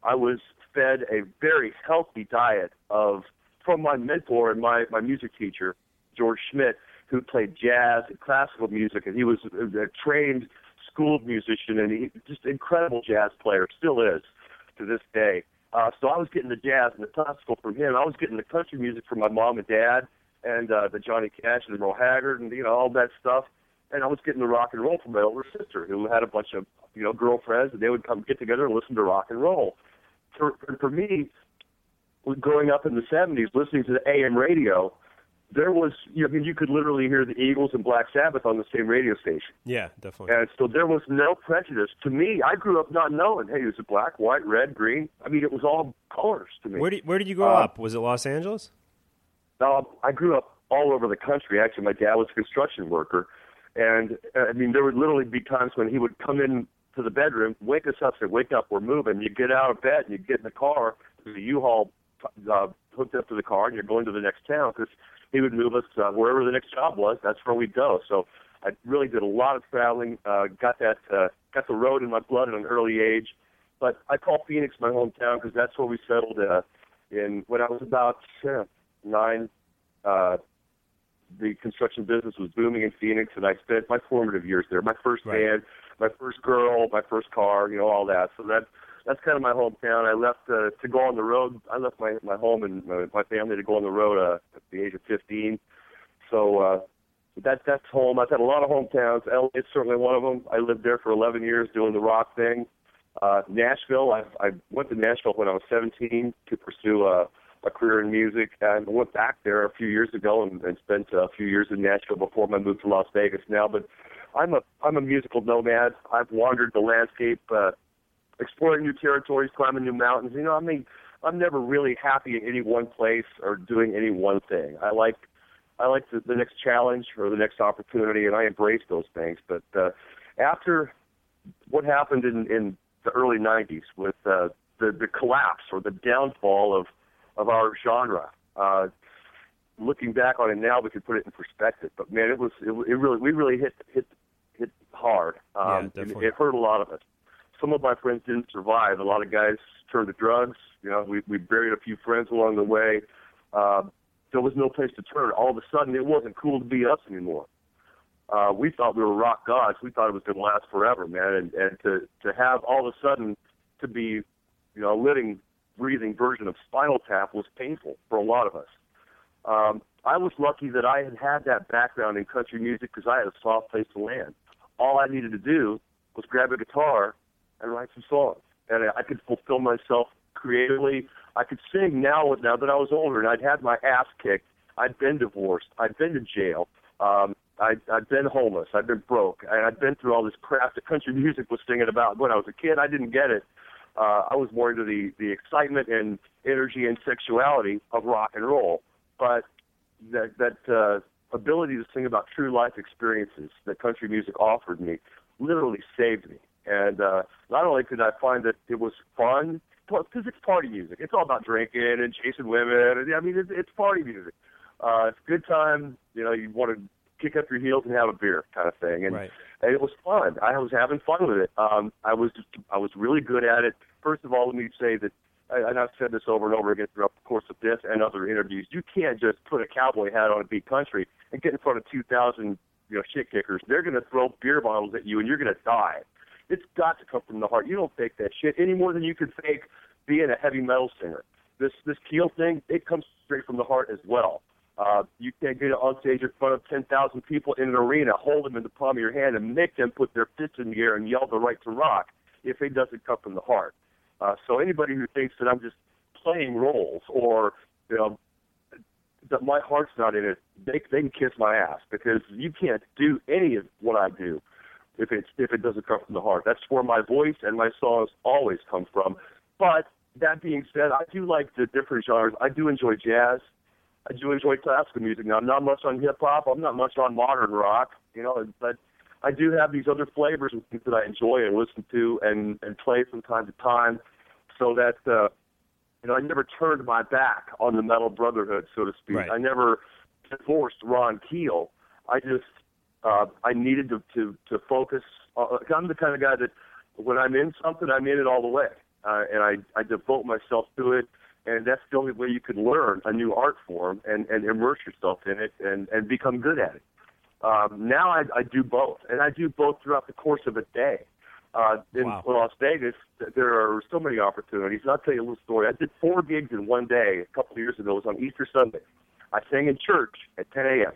I was fed a very healthy diet from my mentor and my music teacher, George Schmidt, who played jazz and classical music, and he was a trained schooled musician, and he just incredible jazz player, still is to this day. So I was getting the jazz and the classical from him. I was getting the country music from my mom and dad, and the Johnny Cash and Merle Haggard and, you know, all that stuff. And I was getting the rock and roll from my older sister, who had a bunch of, you know, girlfriends, and they would come get together and listen to rock and roll. For me, growing up in the 70s, listening to the AM radio, there was, I mean, you could literally hear the Eagles and Black Sabbath on the same radio station. Yeah, definitely. And so there was no prejudice. To me, I grew up not knowing, hey, is it black, white, red, green? I mean, it was all colors to me. Where did you grow up? Was it Los Angeles? I grew up all over the country. Actually, my dad was a construction worker. And, I mean, there would literally be times when he would come in to the bedroom, wake us up, say, wake up, we're moving. You get out of bed and you get in the car, there's a U-Haul hooked up to the car, and you're going to the next town, because he would move us wherever the next job was. That's where we'd go. So I really did a lot of traveling, got the road in my blood at an early age. But I call Phoenix my hometown because that's where we settled in when I was about nine. The construction business was booming in Phoenix, and I spent my formative years there, my first band, my first girl, my first car, you know, all that. So that's kind of my hometown. I left to go on the road. I left my home and my family to go on the road at the age of 15. So that's home. I've had a lot of hometowns. It's certainly one of them. I lived there for 11 years doing the rock thing. Nashville, I went to Nashville when I was 17 to pursue a career in music, and went back there a few years ago and spent a few years in Nashville before my move to Las Vegas now. But I'm a musical nomad. I've wandered the landscape, exploring new territories, climbing new mountains. You know, I mean, I'm never really happy in any one place or doing any one thing. I like the next challenge or the next opportunity, and I embrace those things. But after what happened in the early 90s with the collapse or the downfall of our genre. Looking back on it now, we can put it in perspective. But man, we really hit hard. Yeah, it hurt a lot of us. Some of my friends didn't survive. A lot of guys turned to drugs. You know, we buried a few friends along the way. There was no place to turn. All of a sudden, it wasn't cool to be us anymore. We thought we were rock gods. We thought it was going to last forever, man. And to have all of a sudden to be, you know, breathing version of Spinal Tap was painful for a lot of us. I was lucky that I had that background in country music because I had a soft place to land. All I needed to do was grab a guitar and write some songs, and I could fulfill myself creatively. I could sing now that I was older, and I'd had my ass kicked. I'd been divorced. I'd been to jail. I'd been homeless. I'd been broke. I'd been through all this crap that country music was singing about. When I was a kid, I didn't get it. I was more into the excitement and energy and sexuality of rock and roll, but that ability to sing about true life experiences that country music offered me literally saved me. And not only could I find that it was fun, because it's party music. It's all about drinking and chasing women. And, I mean, it's party music. It's a good time. You know, you want to kick up your heels and have a beer kind of thing. And, and it was fun. I was having fun with it. I was really good at it. First of all, let me say that, and I've said this over and over again throughout the course of this and other interviews, you can't just put a cowboy hat on and be country and get in front of 2,000 shit kickers. They're going to throw beer bottles at you and you're going to die. It's got to come from the heart. You don't fake that shit any more than you can fake being a heavy metal singer. This Keel thing, it comes straight from the heart as well. You can't get on stage in front of 10,000 people in an arena, hold them in the palm of your hand, and make them put their fists in the air and yell the right to rock if it doesn't come from the heart. So anybody who thinks that I'm just playing roles or that my heart's not in it, they can kiss my ass, because you can't do any of what I do if it doesn't come from the heart. That's where my voice and my songs always come from. But that being said, I do like the different genres. I do enjoy jazz. I do enjoy classical music. Now, I'm not much on hip-hop. I'm not much on modern rock, but I do have these other flavors and things that I enjoy and listen to and play from time to time, so that, I never turned my back on the metal brotherhood, so to speak. Right. I never divorced Ron Keel. I just, I needed to focus. I'm the kind of guy that when I'm in something, I'm in it all the way, and I devote myself to it. And that's the only way you can learn a new art form and immerse yourself in it and become good at it. Now I do both, and I do both throughout the course of a day. In Las Vegas, there are so many opportunities. And I'll tell you a little story. I did 4 gigs in one day a couple of years ago. It was on Easter Sunday. I sang in church at 10 a.m.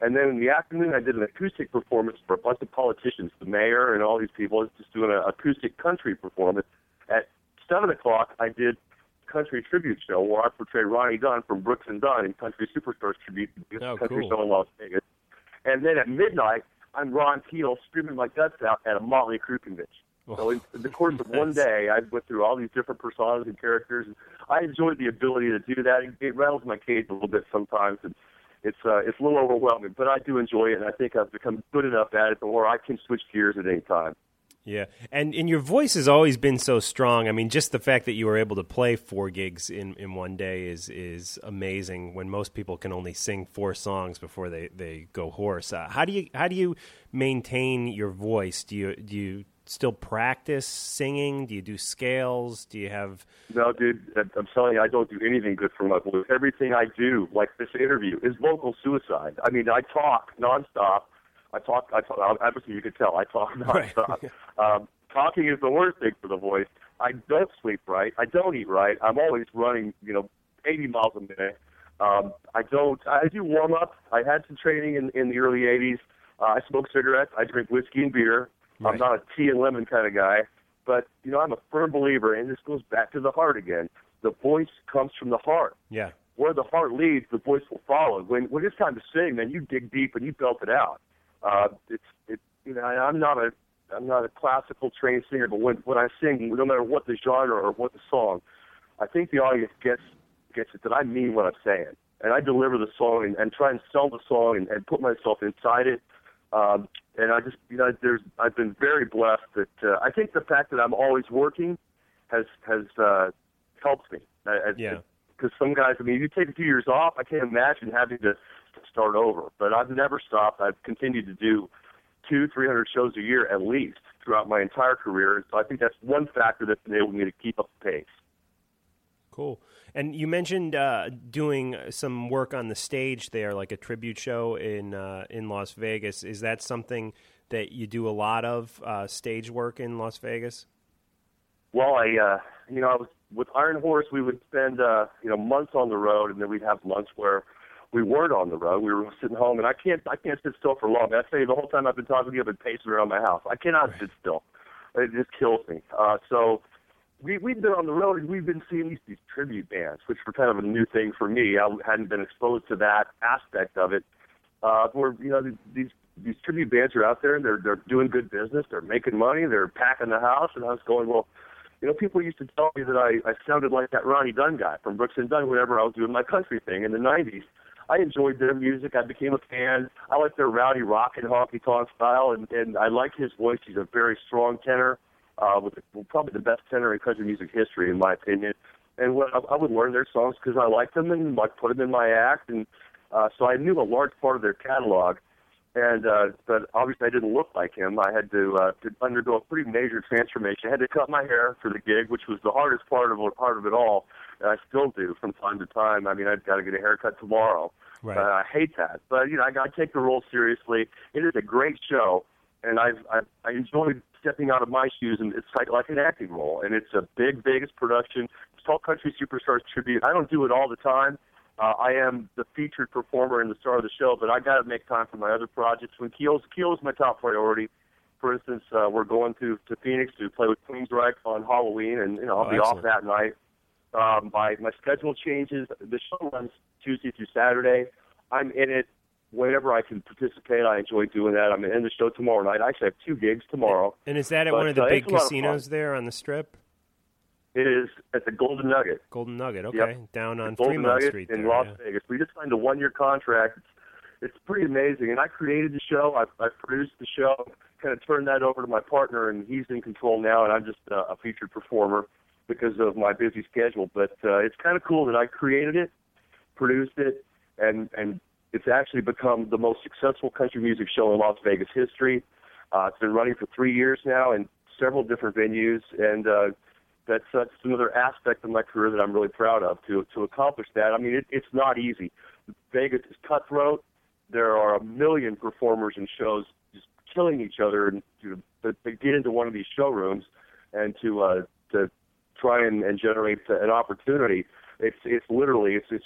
And then in the afternoon, I did an acoustic performance for a bunch of politicians, the mayor and all these people. I was just doing an acoustic country performance. At 7 o'clock, I did a country tribute show where I portrayed Ronnie Dunn from Brooks and Dunn in Country Superstars Tribute, show in Las Vegas. And then at midnight, I'm Ron Keel screaming my guts out at a Motley Crue convention. So in the course of one day, I went through all these different personas and characters, and I enjoyed the ability to do that. It rattles my cage a little bit sometimes, and it's a little overwhelming, but I do enjoy it, and I think I've become good enough at it where I can switch gears at any time. Yeah, and your voice has always been so strong. I mean, just the fact that you were able to play 4 gigs in one day is amazing when most people can only sing 4 songs before they go hoarse. How do you maintain your voice? Do you still practice singing? Do you do scales? Do you have... No, dude, I'm telling you, I don't do anything good for my voice. Everything I do, like this interview, is vocal suicide. I mean, I talk nonstop. I talk, obviously you can tell, I talk nonstop. Right. Talking is the worst thing for the voice. I don't sleep right. I don't eat right. I'm always running, 80 miles a minute. I do warm up. I had some training in the early 80s. I smoke cigarettes. I drink whiskey and beer. Right. I'm not a tea and lemon kind of guy, but, I'm a firm believer, and this goes back to the heart again. The voice comes from the heart. Yeah. Where the heart leads, the voice will follow. When it's time to sing, then you dig deep and you belt it out. I'm not a classical trained singer, but when I sing, no matter what the genre or what the song, I think the audience gets it that I mean what I'm saying. And I deliver the song and try and sell the song and put myself inside it. And I just, I've been very blessed that I think the fact that I'm always working has helped me. Because some guys, you take a few years off, I can't imagine having to start over. But I've never stopped. I've continued to do 200-300 shows a year at least throughout my entire career. So I think that's one factor that's enabled me to keep up the pace. Cool. And you mentioned doing some work on the stage there, like a tribute show in Las Vegas. Is that something that you do a lot of stage work in Las Vegas? Well, I was with Iron Horse. We would spend months on the road, and then we'd have lunch where we weren't on the road. We were sitting home, and I can't sit still for long. I tell you, the whole time I've been talking to you, I've been pacing around my house. I cannot sit still. It just kills me. So. We've been on the road, and we've been seeing these tribute bands, which were kind of a new thing for me. I hadn't been exposed to that aspect of it. These tribute bands are out there, and they're doing good business. They're making money. They're packing the house. And I was going, well, people used to tell me that I sounded like that Ronnie Dunn guy from Brooks and Dunn whenever I was doing my country thing in the 90s. I enjoyed their music. I became a fan. I like their rowdy rock and honky-tonk style, and I like his voice. He's a very strong tenor. With probably the best tenor in country music history, in my opinion. And I would learn their songs because I liked them and like put them in my act. And so I knew a large part of their catalog. And but obviously I didn't look like him. I had to undergo a pretty major transformation. I had to cut my hair for the gig, which was the hardest part of it all. And I still do from time to time. I've got to get a haircut tomorrow. Right. I hate that. But, I take the role seriously. It is a great show. And I enjoyed stepping out of my shoes, and it's like an acting role. And it's a big, biggest production. It's called Country Superstars Tribute. I don't do it all the time. I am the featured performer and the star of the show, but I got to make time for my other projects. When Keel's my top priority. For instance, we're going to Phoenix to play with Queensryche on Halloween, and I'll be off that night. My schedule changes. The show runs Tuesday through Saturday. I'm in it. Whenever I can participate, I enjoy doing that. I'm going to end the show tomorrow night. I actually have 2 gigs tomorrow. And is that at one of the big casinos there on the Strip? It is at the Golden Nugget. Golden Nugget, okay. Yep. Down on Fremont Street there. In Las Vegas. We just signed a 1-year contract. It's pretty amazing. And I created the show. I produced the show, kind of turned that over to my partner, and he's in control now, and I'm just a featured performer because of my busy schedule. But it's kind of cool that I created it, produced it, and it's actually become the most successful country music show in Las Vegas history. It's been running for 3 years now in several different venues, and that's another aspect of my career that I'm really proud of, to accomplish that. It's not easy. Vegas is cutthroat. There are a million performers and shows just killing each other, and to get into one of these showrooms and to try and generate an opportunity, it's literally it's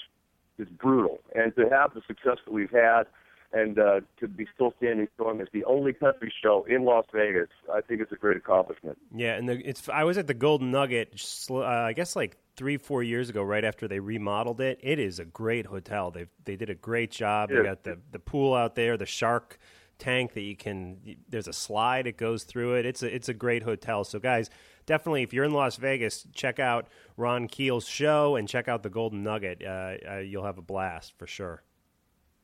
is brutal. And to have the success that we've had and to be still standing strong as the only country show in Las Vegas, I think it's a great accomplishment. Yeah, and I was at the Golden Nugget, I guess like 3-4 years ago, right after they remodeled it. It is a great hotel. They did a great job. Yeah. They got the pool out there, the shark tank that there's a slide that goes through it. It's a great hotel. So guys, definitely, if you're in Las Vegas, check out Ron Keel's show and check out the Golden Nugget. You'll have a blast for sure.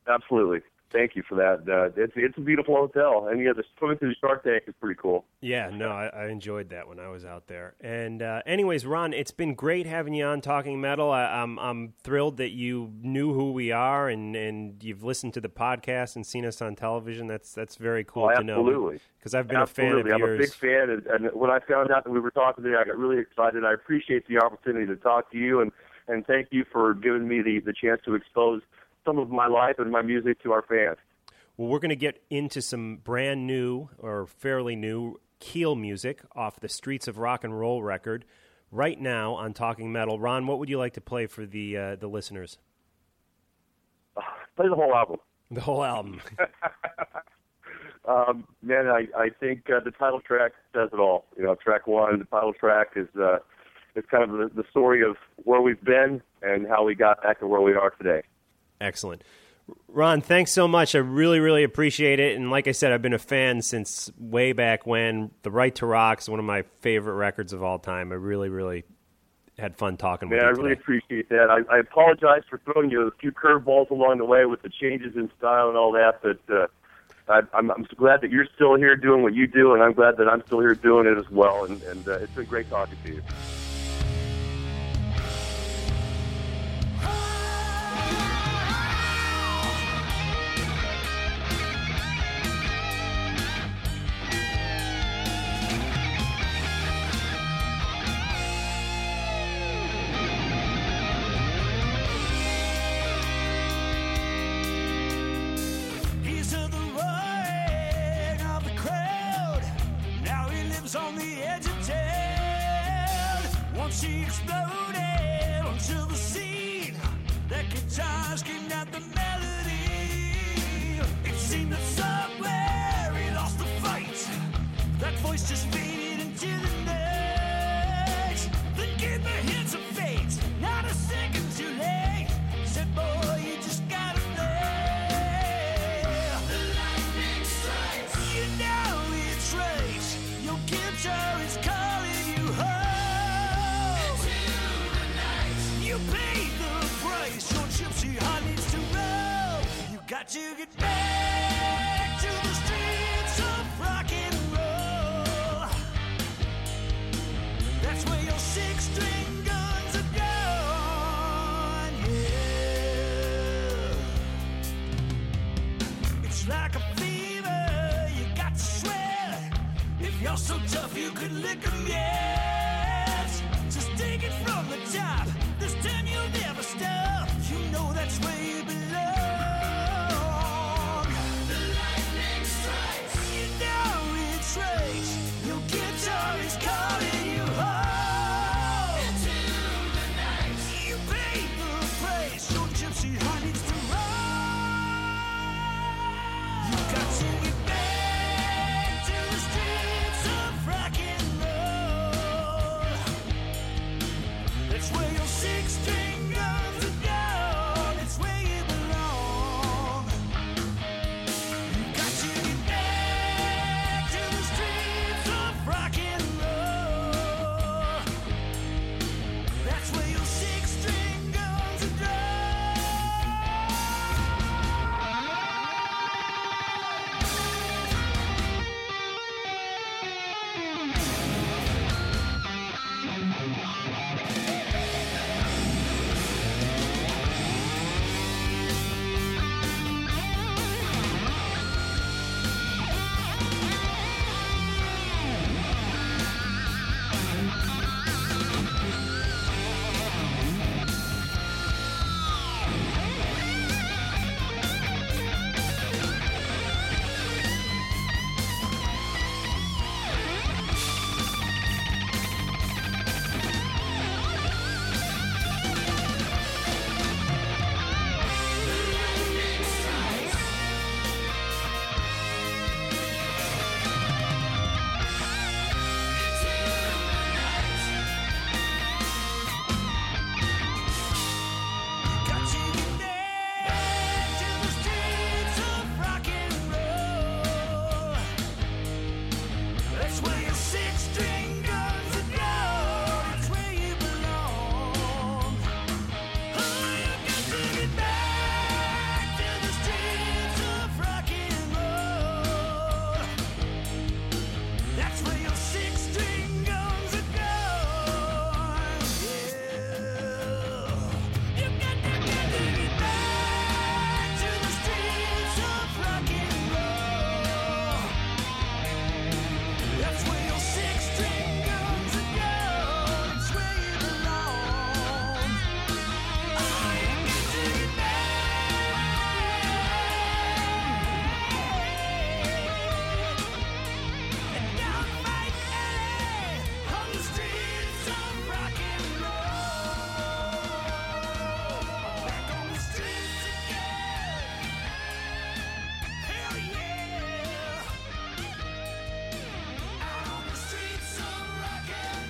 Absolutely. Thank you for that. It's a beautiful hotel. And yeah, the swimming through the shark tank is pretty cool. Yeah, no, I enjoyed that when I was out there. And anyways, Ron, it's been great having you on Talking Metal. I'm thrilled that you knew who we are and you've listened to the podcast and seen us on television. That's very cool to know. Absolutely. Because I've been a fan of yours. I'm a big fan. And when I found out that we were talking today, I got really excited. I appreciate the opportunity to talk to you. And thank you for giving me the chance to expose some of my life and my music to our fans. Well, we're going to get into some brand new or fairly new Keel music off the Streets of Rock and Roll record right now on Talking Metal. Ron, what would you like to play for the listeners? Play the whole album. The whole album. I think the title track says it all. You know, track one, the title track is it's kind of the story of where we've been and how we got back to where we are today. Excellent. Ron, thanks so much. I really, really appreciate it. And like I said, I've been a fan since way back when. The Right to Rock is one of my favorite records of all time. I really, really had fun talking with you. Yeah, I really appreciate that. I apologize for throwing you a few curveballs along the way with the changes in style and all that, but I'm glad that you're still here doing what you do, and I'm glad that I'm still here doing it as well. And it's been great talking to you. Never stop, you know that's where you belong.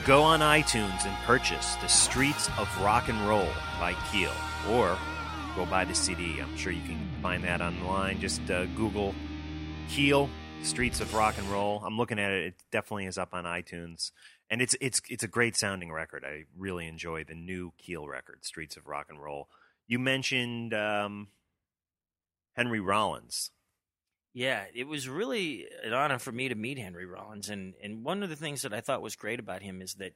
Go on iTunes and purchase The Streets of Rock and Roll by Keel, or go buy the CD. I'm sure you can find that online. Just Google Keel, Streets of Rock and Roll. I'm looking at it. It definitely is up on iTunes. And it's a great sounding record. I really enjoy the new Keel record, Streets of Rock and Roll. You mentioned Henry Rollins. Yeah, it was really an honor for me to meet Henry Rollins. And one of the things that I thought was great about him is that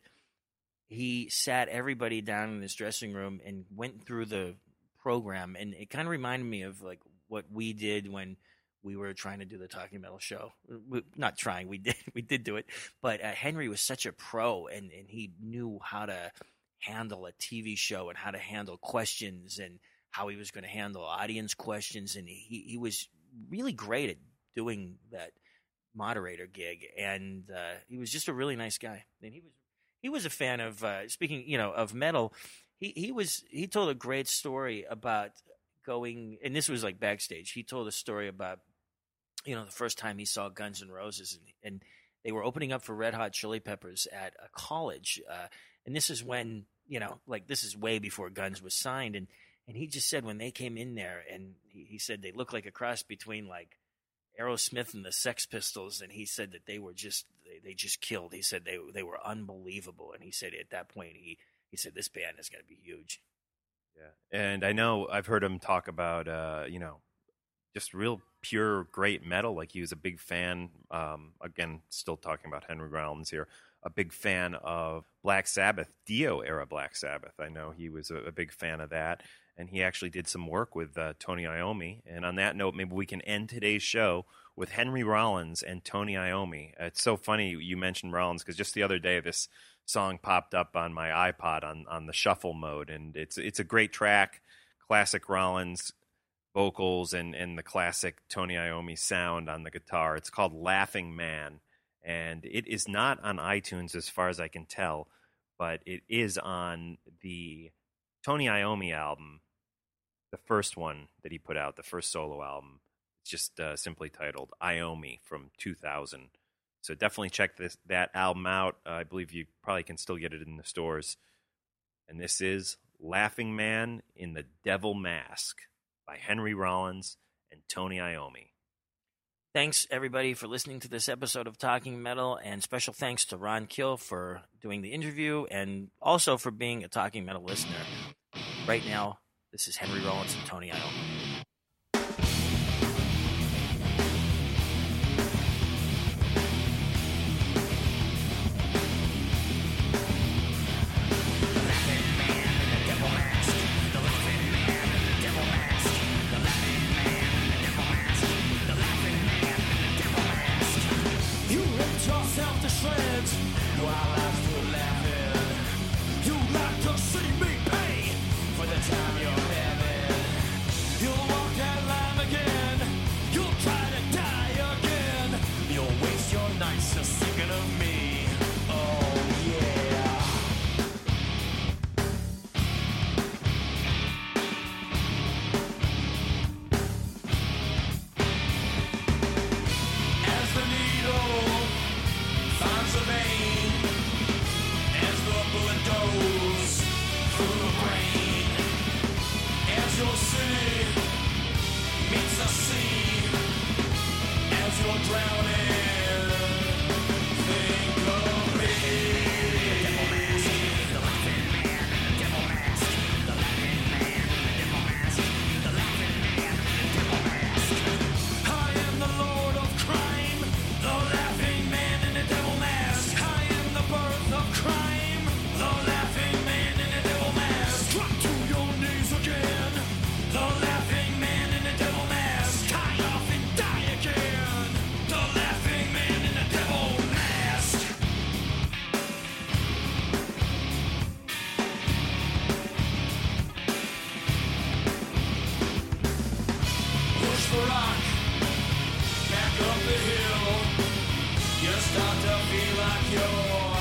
he sat everybody down in his dressing room and went through the program. And it kind of reminded me of like what we did when we were trying to do the Talking Metal show. We did do it. But Henry was such a pro, and he knew how to handle a TV show and how to handle questions and how he was going to handle audience questions. And he was really great at doing that moderator gig, and he was just a really nice guy. And he was a fan of speaking, you know, of metal. He told a great story about going, and this was like backstage. He told a story about, you know, the first time he saw Guns N' Roses, and they were opening up for Red Hot Chili Peppers at a college, and this is when, you know, like this is way before Guns was signed. And he just said when they came in there, and he said they looked like a cross between like Aerosmith and the Sex Pistols, and he said that they were just they just killed. He said they were unbelievable, and he said at that point he said this band is going to be huge. Yeah, and I know I've heard him talk about you know, just real pure great metal. Like he was a big fan. Again, still talking about Henry Rollins here. A big fan of Black Sabbath, Dio era Black Sabbath. I know he was a big fan of that. And he actually did some work with Tony Iommi. And on that note, maybe we can end today's show with Henry Rollins and Tony Iommi. It's so funny you mentioned Rollins, because just the other day this song popped up on my iPod on the shuffle mode. And it's a great track, classic Rollins vocals and the classic Tony Iommi sound on the guitar. It's called Laughing Man. And it is not on iTunes as far as I can tell, but it is on the Tony Iommi album, the first one that he put out, the first solo album. It's just simply titled Iommi from 2000. So definitely check that album out. I believe you probably can still get it in the stores. And this is Laughing Man in the Devil Mask by Henry Rollins and Tony Iommi. Thanks, everybody, for listening to this episode of Talking Metal, and special thanks to Ron Keel for doing the interview and also for being a Talking Metal listener. Right now, this is Henry Rollins and Tony Iommi. Start to feel like you're